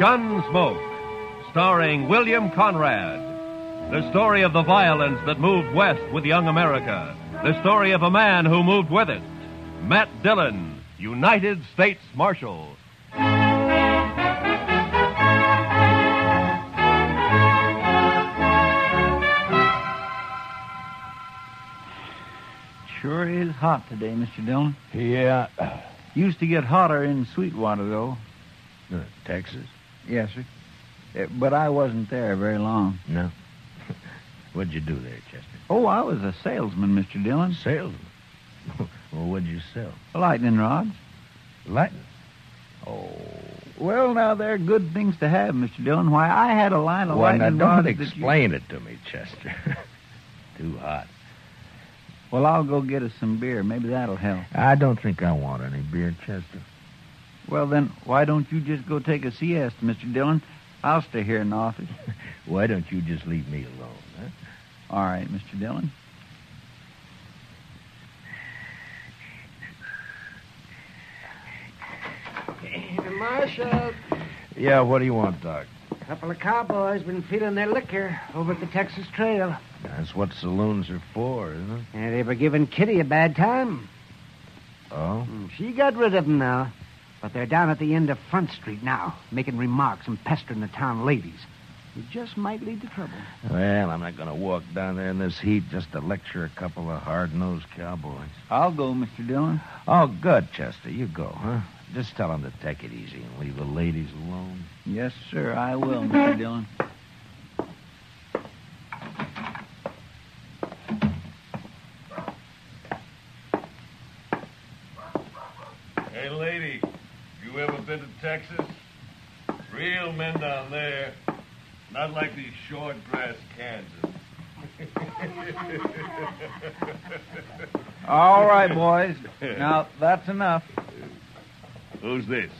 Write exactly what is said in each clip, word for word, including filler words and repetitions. Gunsmoke, starring William Conrad. The story of the violence that moved west with young America. The story of a man who moved with it. Matt Dillon, United States Marshal. Sure is hot today, Mister Dillon. Yeah. Used to get hotter in Sweetwater, though. Uh, Texas? Yes, sir. Uh, but I wasn't there very long. No? What'd you do there, Chester? Oh, I was a salesman, Mister Dillon. Salesman? Well, what'd you sell? Lightning rods. Lightning? Oh. Well, now, they're good things to have, Mister Dillon. Why, I had a line of well, lightning now, rods. Well, don't explain you... it to me, Chester. Too hot. Well, I'll go get us some beer. Maybe that'll help. I don't think I want any beer, Chester. Well, then, why don't you just go take a siesta, Mister Dillon? I'll stay here in the office. Why don't you just leave me alone, huh? All right, Mister Dillon. The Marshal. Yeah, what do you want, Doc? A couple of cowboys been feeling their liquor over at the Texas Trail. That's what saloons are for, isn't it? Yeah, they were giving Kitty a bad time. Oh? She got rid of them now. But they're down at the end of Front Street now, making remarks and pestering the town ladies. It just might lead to trouble. Well, I'm not going to walk down there in this heat just to lecture a couple of hard-nosed cowboys. I'll go, Mister Dillon. Oh, good, Chester. You go, huh? Just tell them to take it easy and leave the ladies alone. Yes, sir, I will, Mister Dillon. Hey, lady. You ever been to Texas? Real men down there. Not like these short grass Kansas. All right, boys. Now, that's enough. Who's this?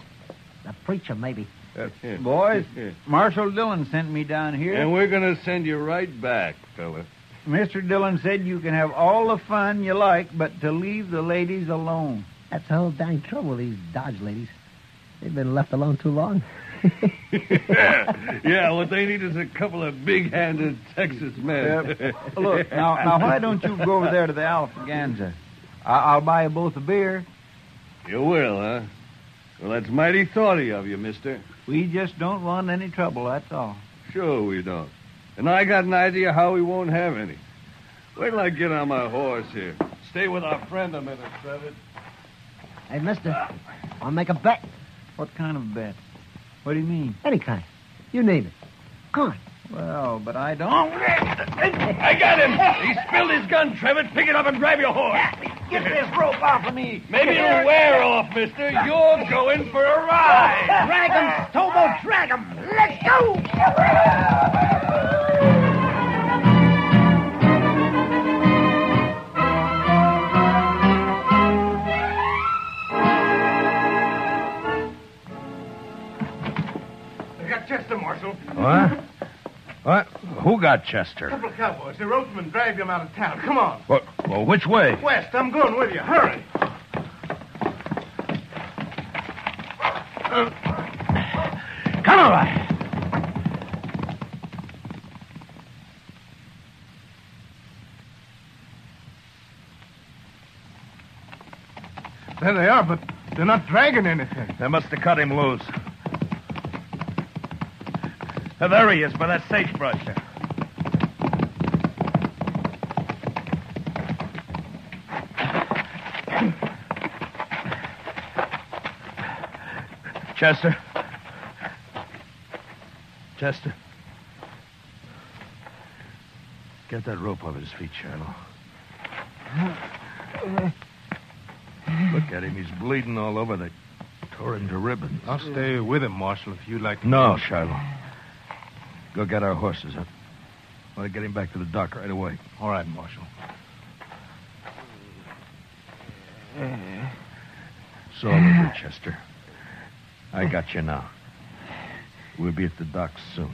The preacher, maybe. Uh, boys, Marshal Dillon sent me down here. And we're going to send you right back, fella. Mister Dillon said you can have all the fun you like, but to leave the ladies alone. That's the whole dang trouble, these Dodge ladies. They've been left alone too long. yeah. yeah, what they need is a couple of big-handed Texas men. Yeah. Look, now, now, why don't you go over there to the Alfaganza? I- I'll buy you both a beer. You will, huh? Well, that's mighty thoughty of you, mister. We just don't want any trouble, that's all. Sure we don't. And I got an idea how we won't have any. Wait till I get on my horse here. Stay with our friend a minute, Trevor. Hey, mister, I'll make a bet. What kind of bet? What do you mean? Any kind. You name it. Come on. Well, but I don't... Oh, I got him! He spilled his gun, Trevor. Pick it up and grab your horse. Get this rope off of me. Maybe it'll wear off, mister. You're going for a ride. Drag him, Tobo, drag him. Let's go! Chester, Marshal. What? What? Who got Chester? A couple of cowboys. They roped him and dragged him out of town. Come on. Well, well, which way? West. I'm going with you. Hurry. Uh, come on. There they are, but they're not dragging anything. They must have cut him loose. Now, there he is by that sagebrush. Chester. Chester. Get that rope off his feet, Shiloh. Look at him. He's bleeding all over. They tore him to ribbons. I'll stay with him, Marshal, if you'd like to. No, Shiloh. Go get our horses. Huh? I'll get him back to the dock right away. All right, Marshal. It's all over, Chester. I got you now. We'll be at the dock soon.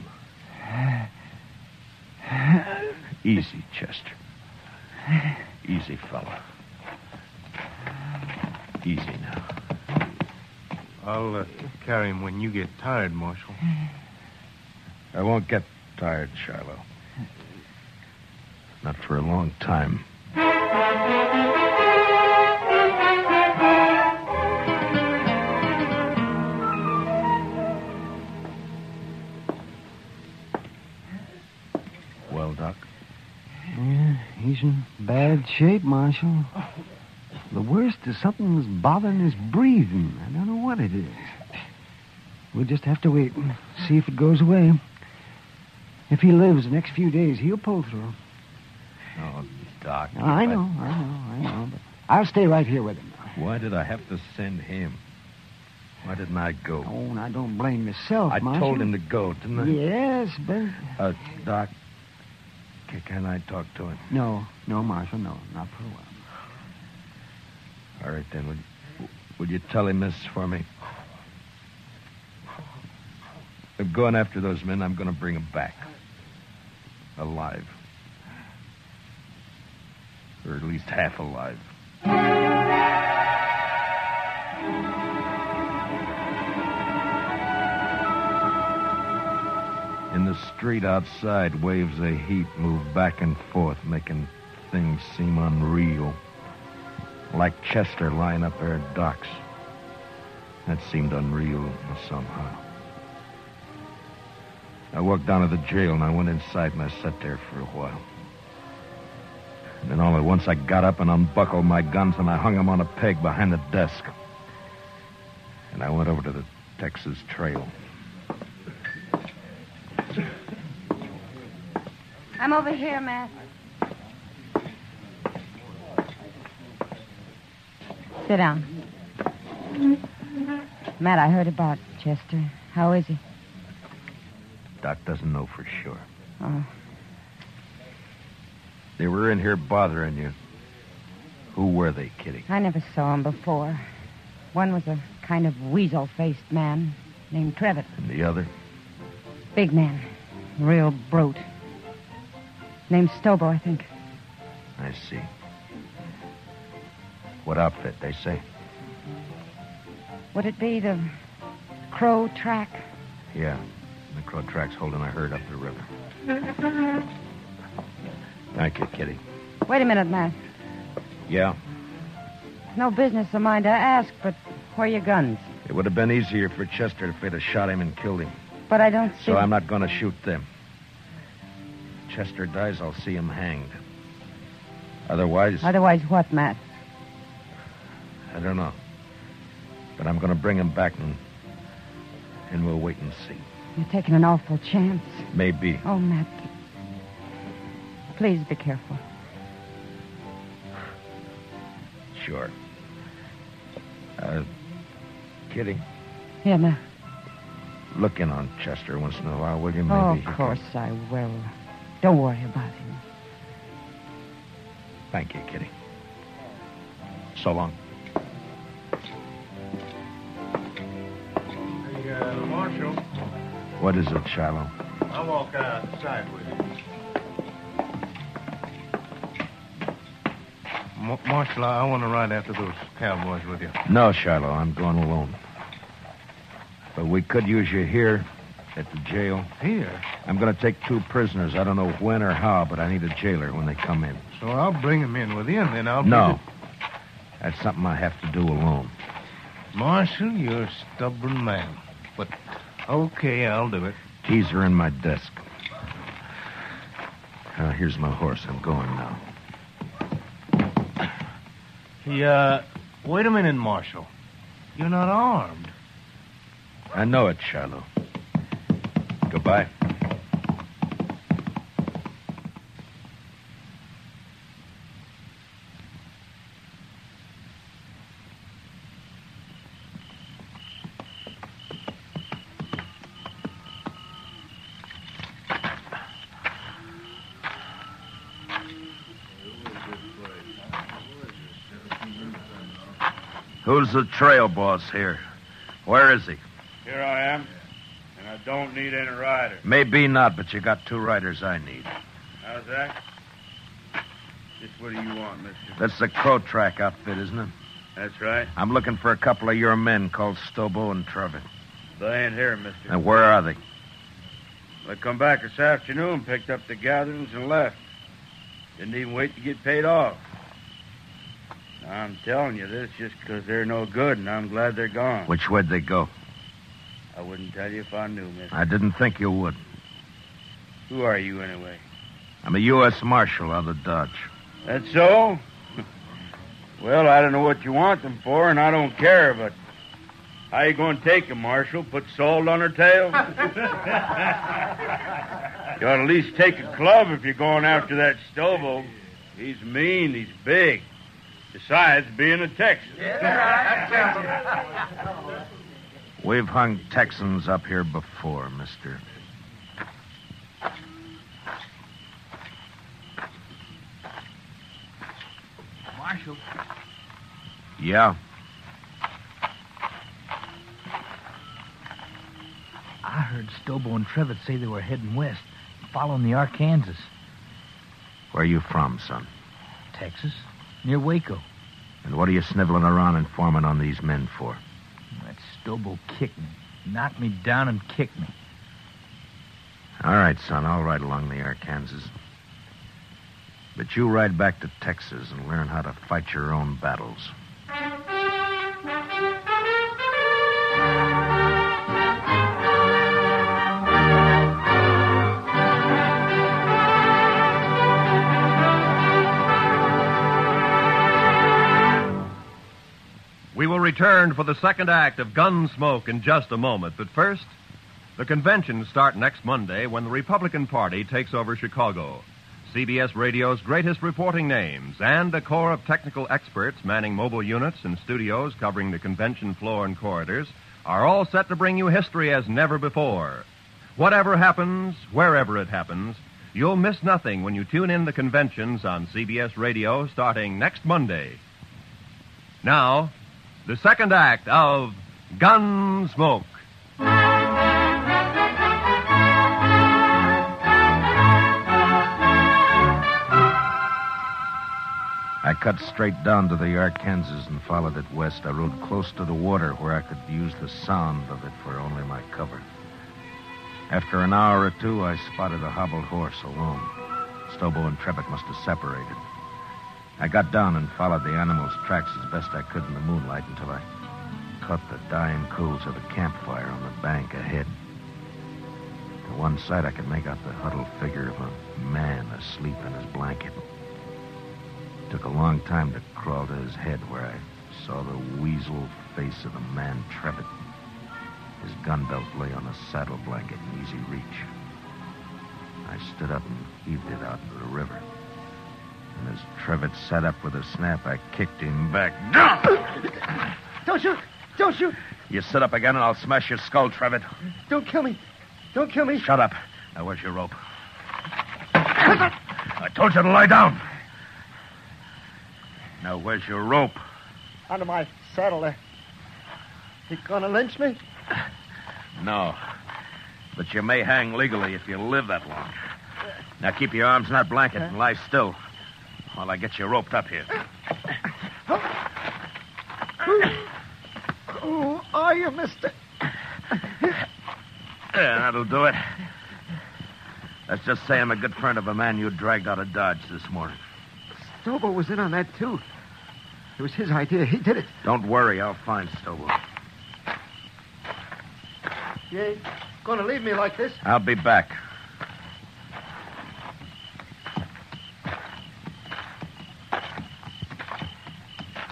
Easy, Chester. Easy, fella. Easy now. I'll uh, carry him when you get tired, Marshal. I won't get tired, Shiloh. Not for a long time. Well, Doc? Yeah, he's in bad shape, Marshal. The worst is something's bothering his breathing. I don't know what it is. We'll just have to wait and see if it goes away. If he lives the next few days, he'll pull through. Oh, Doc. No, I, I know, I know, I know. But I'll stay right here with him. Why did I have to send him? Why didn't I go? Oh, and I don't blame myself, I Marshal. Told him to go, didn't I? Yes, but... Uh, Doc, can I talk to him? No, no, Marshal, no. Not for a while. All right, then. Will you, will you tell him this for me? I'm going after those men. I'm going to bring them back. Alive. Or at least half alive. In the street outside, waves of heat move back and forth, making things seem unreal. Like Chester lying up there at docks. That seemed unreal somehow. I walked down to the jail and I went inside and I sat there for a while. And then all at once I got up and unbuckled my guns and I hung them on a peg behind the desk. And I went over to the Texas Trail. I'm over here, Matt. Sit down. Matt, I heard about Chester. How is he? Doc doesn't know for sure. Oh. They were in here bothering you. Who were they, Kitty? I never saw them before. One was a kind of weasel-faced man named Trevitt. And the other? Big man. Real brute. Named Stobo, I think. I see. What outfit, they say? Would it be the Crow Track? Yeah. The Crow Track's holding a herd up the river. Thank you, Kitty. Wait a minute, Matt. Yeah? No business of mine to ask, but where are your guns? It would have been easier for Chester if they'd have shot him and killed him. But I don't see... So I'm not going to shoot them. If Chester dies, I'll see him hanged. Otherwise... Otherwise what, Matt? I don't know. But I'm going to bring him back and, and we'll wait and see. You're taking an awful chance. Maybe. Oh, Matt. Please be careful. Sure. Uh, Kitty? Yeah, Matt. Look in on Chester once in a while, will you? Maybe. Oh, of course I will. Don't worry about him. Thank you, Kitty. So long. Marshal. What is it, Shiloh? I'll walk outside with you. M- Marshal, I want to ride after those cowboys with you. No, Shiloh, I'm going alone. But we could use you here at the jail. Here? I'm going to take two prisoners. I don't know when or how, but I need a jailer when they come in. So I'll bring them in with you, and then I'll... No. The... That's something I have to do alone. Marshal, you're a stubborn man. But, okay, I'll do it. Keys are in my desk. Uh, here's my horse. I'm going now. Hey, uh, wait a minute, Marshal. You're not armed. I know it, Shiloh. Goodbye. Who's the trail boss here? Where is he? Here I am, and I don't need any riders. Maybe not, but you got two riders I need. How's that? Just what do you want, mister? That's the Crow Track outfit, isn't it? That's right. I'm looking for a couple of your men called Stobo and Trevor. They ain't here, mister. And where are they? They come back this afternoon, picked up the gatherings, and left. Didn't even wait to get paid off. I'm telling you this just because they're no good, and I'm glad they're gone. Which way'd they go? I wouldn't tell you if I knew, mister. I didn't think you would. Who are you, anyway? I'm a U S Marshal out of Dodge. That's so? Well, I don't know what you want them for, and I don't care, but how you going to take them, Marshal? Put salt on her tail? You ought to at least take a club if you're going after that Stobo. He's mean, he's big. Besides being a Texan. Yeah. We've hung Texans up here before, mister. Marshal? Yeah? I heard Stobo and Trevitt say they were heading west, following the Arkansas. Where are you from, son? Texas. Near Waco. And what are you sniveling around informing on these men for? That Stobo kicked me. Knocked me down and kicked me. All right, son, I'll ride along the Arkansas. But you ride back to Texas and learn how to fight your own battles. Return for the second act of Gunsmoke in just a moment. But first, the conventions start next Monday when the Republican Party takes over Chicago. C B S Radio's greatest reporting names and a corps of technical experts manning mobile units and studios covering the convention floor and corridors are all set to bring you history as never before. Whatever happens, wherever it happens, you'll miss nothing when you tune in the conventions on C B S Radio starting next Monday. Now, the second act of Gunsmoke. I cut straight down to the Arkansas and followed it west. I rode close to the water where I could use the sound of it for only my cover. After an hour or two, I spotted a hobbled horse alone. Stobo and Trevitt must have separated. I got down and followed the animal's tracks as best I could in the moonlight until I caught the dying coals of the campfire on the bank ahead. To one side, I could make out the huddled figure of a man asleep in his blanket. It took a long time to crawl to his head where I saw the weasel face of the man Trevitt. His gun belt lay on a saddle blanket in easy reach. I stood up and heaved it out into the river. And as Trevitt sat up with a snap, I kicked him back. Don't shoot! Don't shoot! You sit up again and I'll smash your skull, Trevitt. Don't kill me. Don't kill me. Shut up. Now, where's your rope? I told you to lie down. Now, where's your rope? Under my saddle there. You gonna lynch me? No. But you may hang legally if you live that long. Now, keep your arms in that blanket and lie still. While I get you roped up here. Who are you, mister? Yeah, that'll do it. Let's just say I'm a good friend of a man you dragged out of Dodge this morning. Stobo was in on that, too. It was his idea. He did it. Don't worry. I'll find Stobo. You ain't going to leave me like this. I'll be back.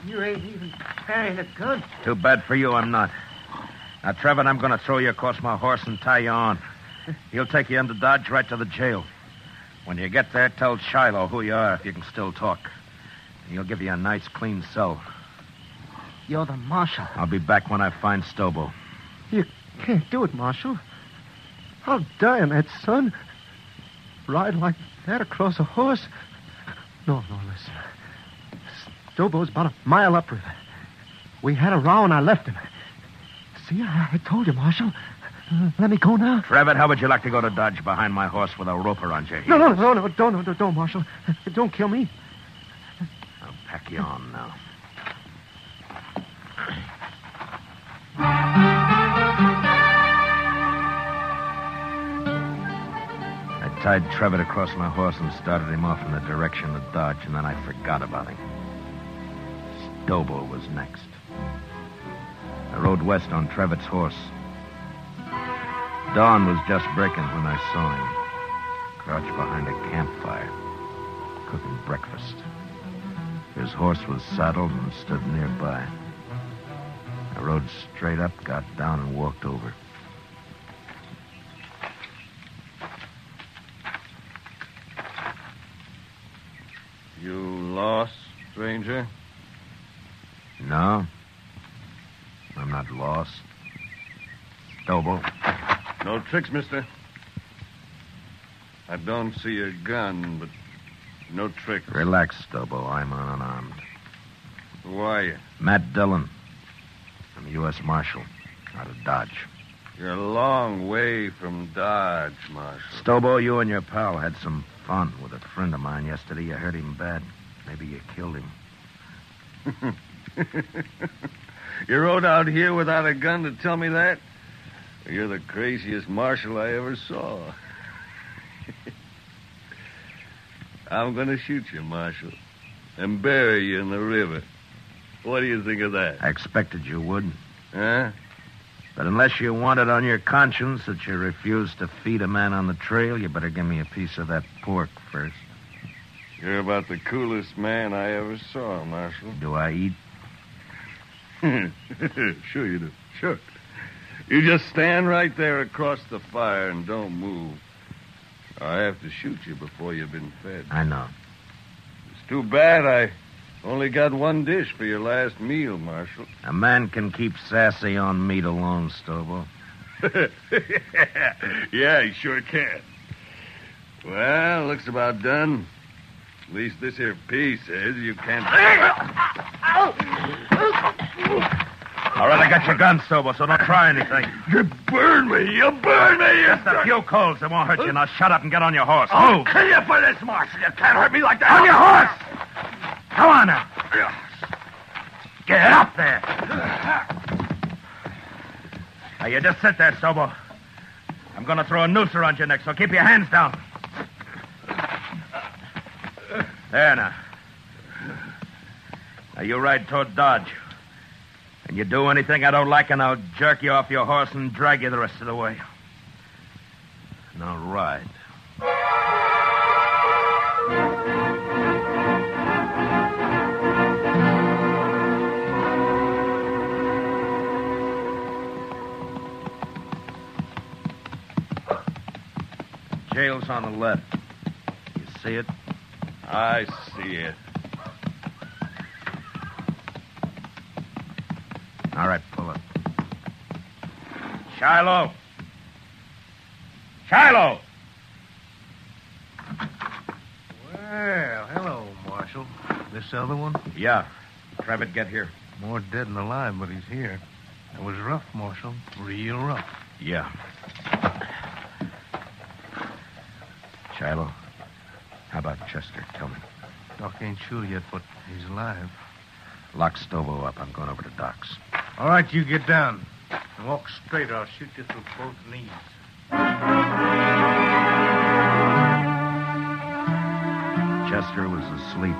You ain't even carrying a gun. Too bad for you, I'm not. Now, Trevor, I'm going to throw you across my horse and tie you on. He'll take you under Dodge right to the jail. When you get there, tell Shiloh who you are if you can still talk. And he'll give you a nice, clean cell. You're the Marshal. I'll be back when I find Stobo. You can't do it, Marshal. I'll die in that sun. Ride like that across a horse. No, no, listen. Stobo's about a mile upriver. We had a row and I left him. See, I, I told you, Marshal. Uh, let me go now. Trevitt, how would you like to go to Dodge behind my horse with a rope around your heels? No, no, no, no, don't, no, don't, Marshal. Don't kill me. I'll pack you on now. I tied Trevitt across my horse and started him off in the direction of Dodge, and then I forgot about him. Stobo was next. I rode west on Trevitt's horse. Dawn was just breaking when I saw him, crouched behind a campfire, cooking breakfast. His horse was saddled and stood nearby. I rode straight up, got down, and walked over. You lost, stranger? No. I'm not lost. Stobo. No tricks, mister. I don't see a gun, but no tricks. Relax, Stobo. I'm unarmed. Who are you? Matt Dillon. I'm a U S Marshal out of Dodge. You're a long way from Dodge, Marshal. Stobo, you and your pal had some fun with a friend of mine yesterday. You hurt him bad. Maybe you killed him. You rode out here without a gun to tell me that? You're the craziest Marshal I ever saw. I'm going to shoot you, Marshal, and bury you in the river. What do you think of that? I expected you would. Huh? But unless you want it on your conscience that you refuse to feed a man on the trail, you better give me a piece of that pork first. You're about the coolest man I ever saw, Marshal. Do I eat? Sure you do. Sure. You just stand right there across the fire and don't move. I have to shoot you before you've been fed. I know. It's too bad I only got one dish for your last meal, Marshal. A man can keep sassy on meat alone, Stobo. Yeah, he sure can. Well, looks about done. At least this here piece says you can't... All right, I got your gun, Stobo, so don't try anything. You burn me! You burn me! Just a few coals. It won't hurt you. Now shut up and get on your horse. I'll move. I'll kill you for this, Marshal. You can't hurt me like that. On your horse! Come on now. Get up there. Now, you just sit there, Stobo. I'm going to throw a noose around your neck, so keep your hands down. There now. Now, you ride toward Dodge. And you do anything I don't like, and I'll jerk you off your horse and drag you the rest of the way. Now ride. Jail's on the left. You see it? I see it. All right, pull up. Shiloh! Shiloh! Well, hello, Marshal. This other one? Yeah. Trevitt, get here. More dead than alive, but he's here. That was rough, Marshal. Real rough. Yeah. Shiloh, how about Chester? Tell me. Doc ain't sure yet, but he's alive. Lock Stobo up. I'm going over to Doc's. All right, you get down. And walk straight, or I'll shoot you through both knees. Chester was asleep,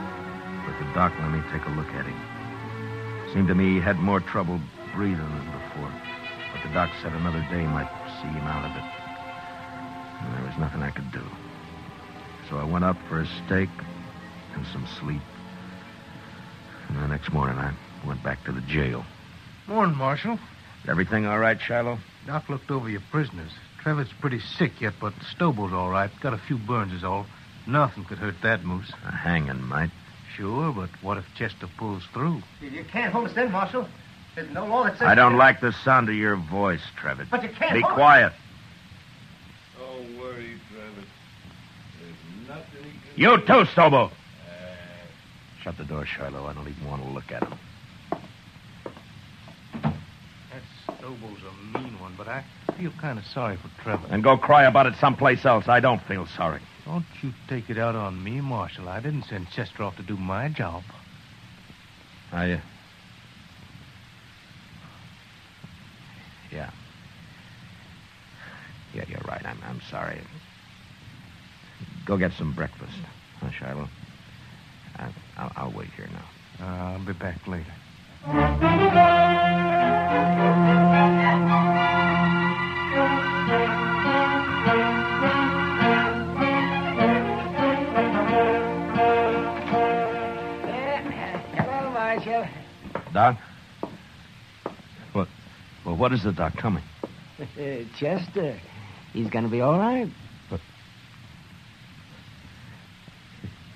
but the doc let me take a look at him. Seemed to me he had more trouble breathing than before. But the doc said another day might see him out of it. And there was nothing I could do. So I went up for a steak and some sleep. And the next morning, I went back to the jail. Morning, Marshal. Everything all right, Shiloh? Doc looked over your prisoners. Trevor's pretty sick yet, but Stoble's all right. Got a few burns is all. Nothing could hurt that moose. A hanging might. Sure, but what if Chester pulls through? You can't hold us in, Marshal. There's no law that says... I don't you... like the sound of your voice, Trevitt. But you can't Be hold quiet. Us. Don't worry, Trevitt. There's nothing he can... You too, Stobo. Uh... Shut the door, Shiloh. I don't even want to look at him. That Stobo's a mean one, but I feel kind of sorry for Trevitt. And go cry about it someplace else. I don't feel sorry. Don't you take it out on me, Marshal. I didn't send Chester off to do my job. I, uh... Yeah. Yeah, you're right. I'm I'm sorry. Go get some breakfast, huh, Shiloh? I, I'll, I'll wait here now. Uh, I'll be back later. Doc? What? Well, what is the doc coming? Chester. He's going to be all right. But...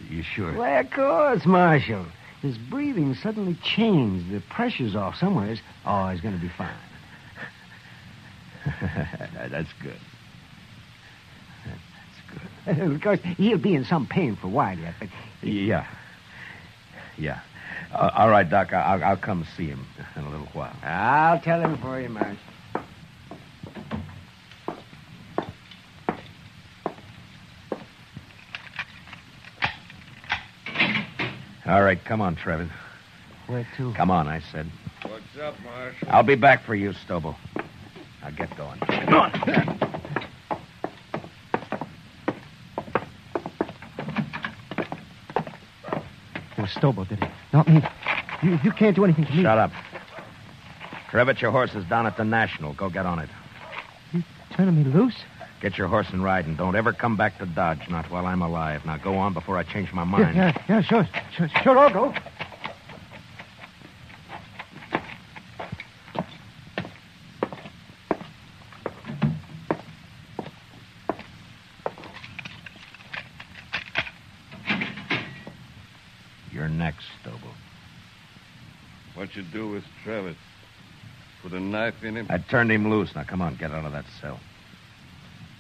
You sure? Why, of course, Marshal. His breathing suddenly changed. The pressure's off somewheres. Oh, he's going to be fine. That's good. That's good. Of course, he'll be in some pain for a while yet, but... Yeah. Yeah. Uh, all right, Doc, I'll, I'll come see him in a little while. I'll tell him for you, Marshal. All right, come on, Trevin. Where to? Come on, I said. What's up, Marshal? I'll be back for you, Stobo. Now get going. Come on. Stobo did it. Not me. You, you can't do anything to me. Shut up. Trevitt, your horse is down at the National. Go get on it. You turning me loose? Get your horse and ride, and don't ever come back to Dodge, not while I'm alive. Now go on before I change my mind. Yeah, yeah, yeah sure, sure. Sure, I'll go. What you do with Trevitt? Put a knife in him? I turned him loose. Now, come on, get out of that cell.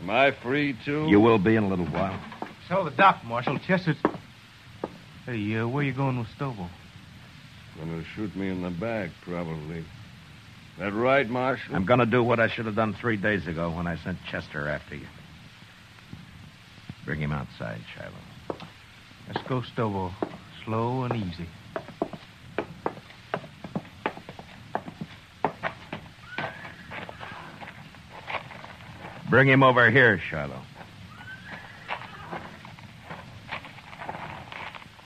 Am I free, too? You will be in a little while. So the doc, Marshal. Chester's... Hey, uh, where you going with Stobo? Gonna shoot me in the back, probably. That right, Marshal? I'm gonna do what I should have done three days ago when I sent Chester after you. Bring him outside, Shiloh. Let's go, Stobo. Slow and easy. Bring him over here, Shiloh.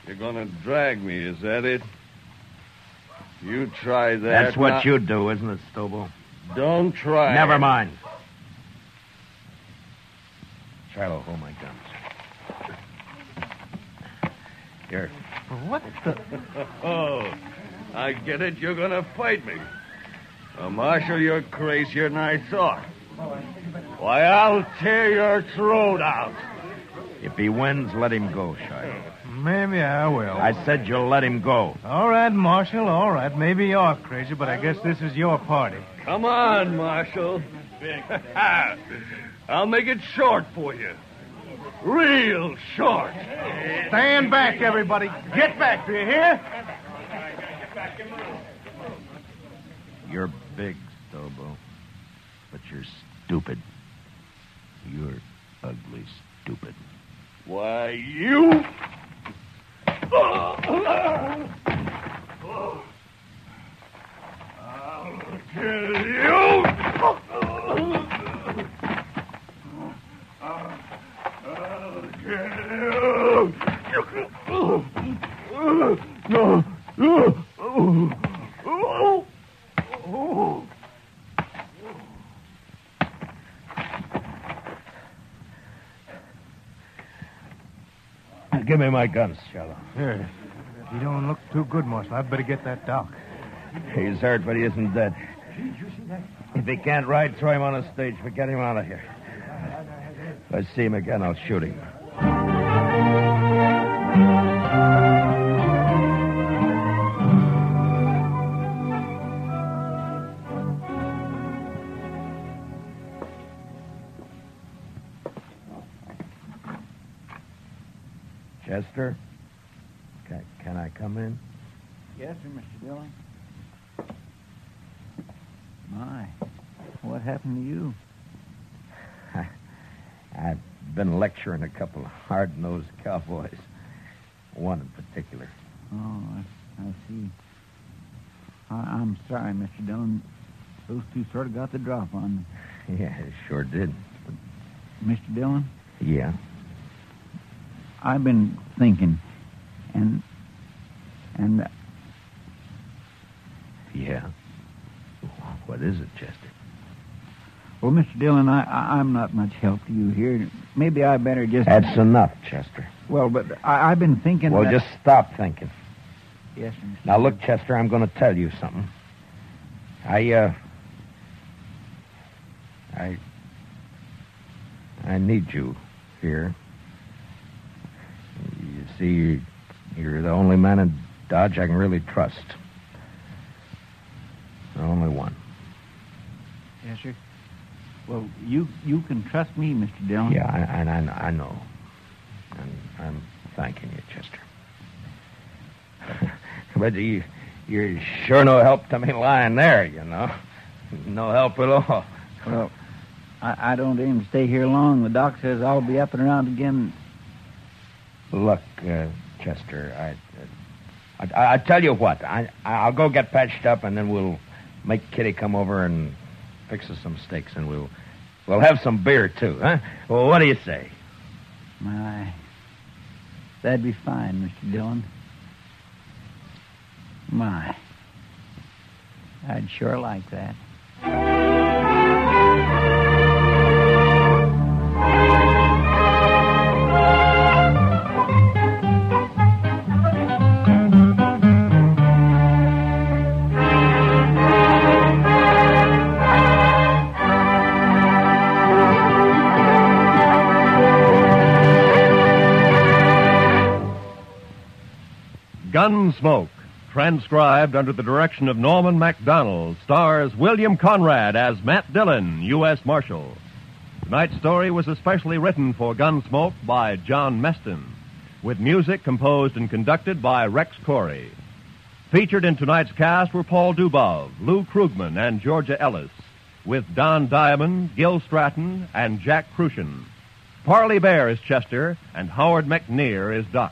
You're going to drag me, is that it? You try that. That's what not... you do, isn't it, Stobo? Don't try. Never mind. Shiloh, hold my guns. Here. What the... Oh, I get it. You're going to fight me. Now, Marshal, you're crazier than I thought. Why, I'll tear your throat out. If he wins, let him go, Shiloh. Maybe I will. I said you'll let him go. All right, Marshal, all right. Maybe you're crazy, but I guess this is your party. Come on, Marshal. I'll make it short for you. Real short. Stand back, everybody. Get back, do you hear? You're big, Stobo, but you're stupid. You're ugly, stupid. Why, you... I'll kill you! I'll kill you! No, no! Give me my guns, Shiloh. Sure. He don't look too good, Marshal. I'd better get that doc. He's hurt, but he isn't dead. If he can't ride, throw him on a stage. But get him out of here. If I see him again, I'll shoot him. Chester, can, can I come in? Yes, sir, Mister Dillon. My, what happened to you? I, I've been lecturing a couple of hard-nosed cowboys. One in particular. Oh, I, I see. I, I'm sorry, Mister Dillon. Those two sort of got the drop on me. Yeah, sure did. Mister Dillon? Yeah? I've been thinking, and... and... Uh... Yeah? What is it, Chester? Well, Mister Dillon, I, I, I'm not much help to you here. Maybe I better just... That's enough, Chester. Well, but I, I've been thinking... Well, that... just stop thinking. Yes, sir. Now, look, Chester, I'm going to tell you something. I, uh... I... I need you here. See, you're the only man in Dodge I can really trust. The only one. Yes, sir. Well, you you can trust me, Mister Dillon. Yeah, I, I, I know. And I'm thanking you, Chester. But you, you're sure no help to me lying there, you know. No help at all. Well, I, I don't aim to stay here long. The doc says I'll be up and around again. Look, uh, Chester, I, uh, I I tell you what, I, I'll go get patched up, and then we'll make Kitty come over and fix us some steaks, and we'll we'll have some beer, too, huh? Well, what do you say? My, that'd be fine, Mister Dillon. My, I'd sure like that. Gunsmoke, transcribed under the direction of Norman Macdonnell, stars William Conrad as Matt Dillon, U S Marshal. Tonight's story was especially written for Gunsmoke by John Meston, with music composed and conducted by Rex Corey. Featured in tonight's cast were Paul Dubov, Lou Krugman, and Georgia Ellis, with Don Diamond, Gil Stratton, and Jack Crucian. Parley Baer is Chester, and Howard McNear is Doc.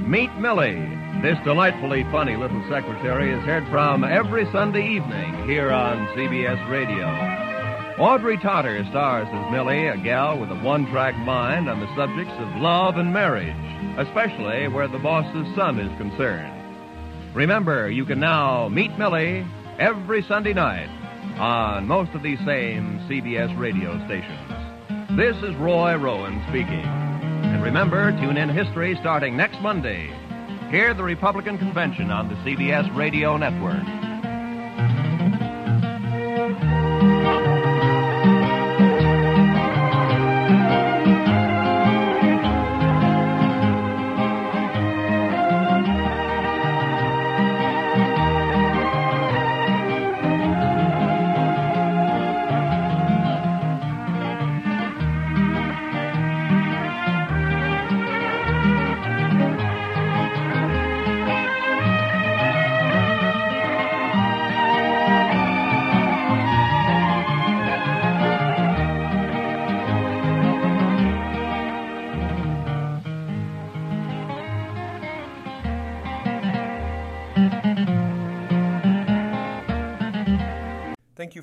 Meet Millie. This delightfully funny little secretary is heard from every Sunday evening here on C B S Radio. Audrey Totter stars as Millie, a gal with a one-track mind on the subjects of love and marriage, especially where the boss's son is concerned. Remember, you can now meet Millie every Sunday night on most of these same C B S radio stations. This is Roy Rowan speaking. And remember, tune in history starting next Monday. Hear the Republican Convention on the C B S Radio Network. Thank you